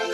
I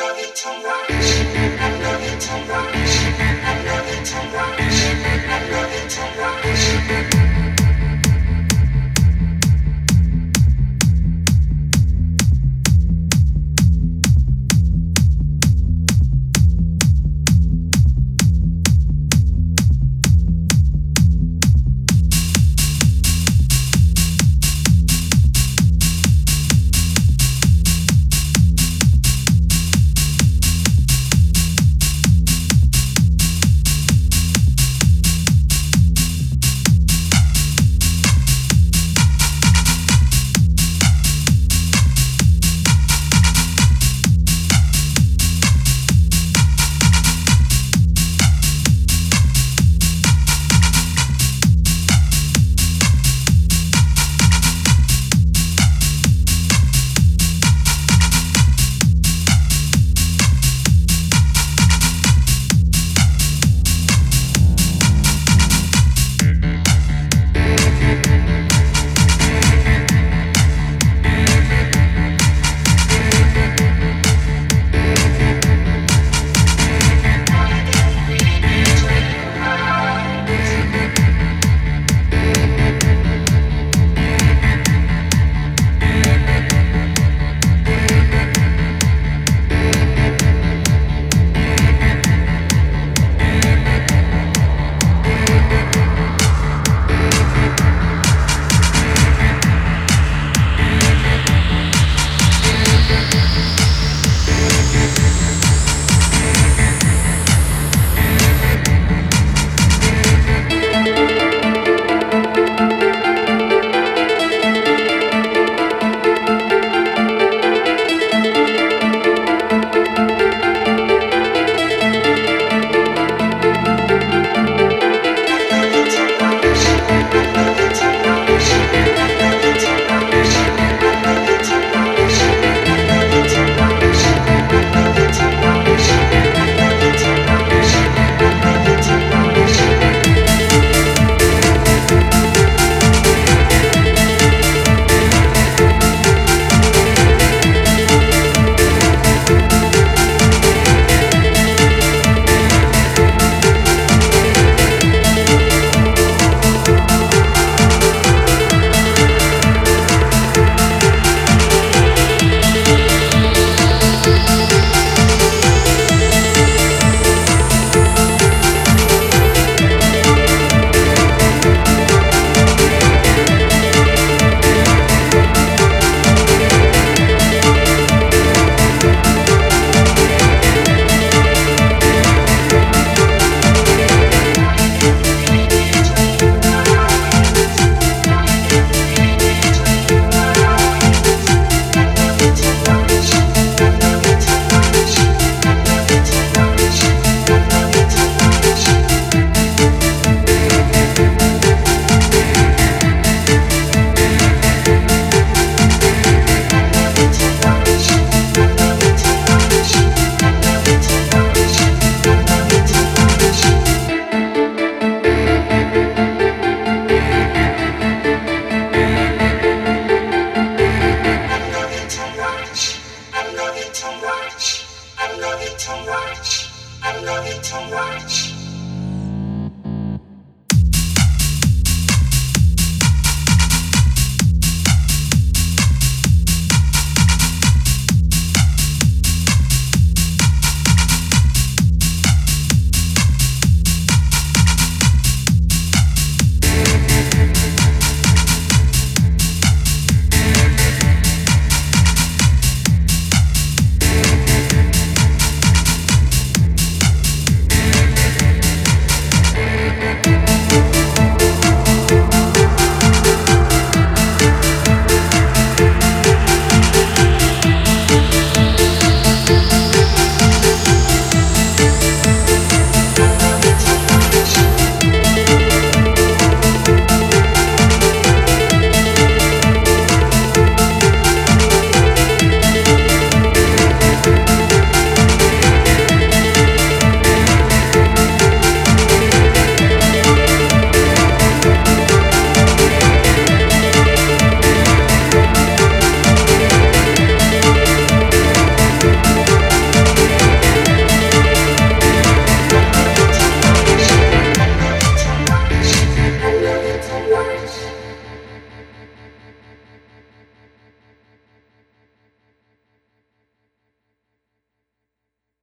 love it to watch.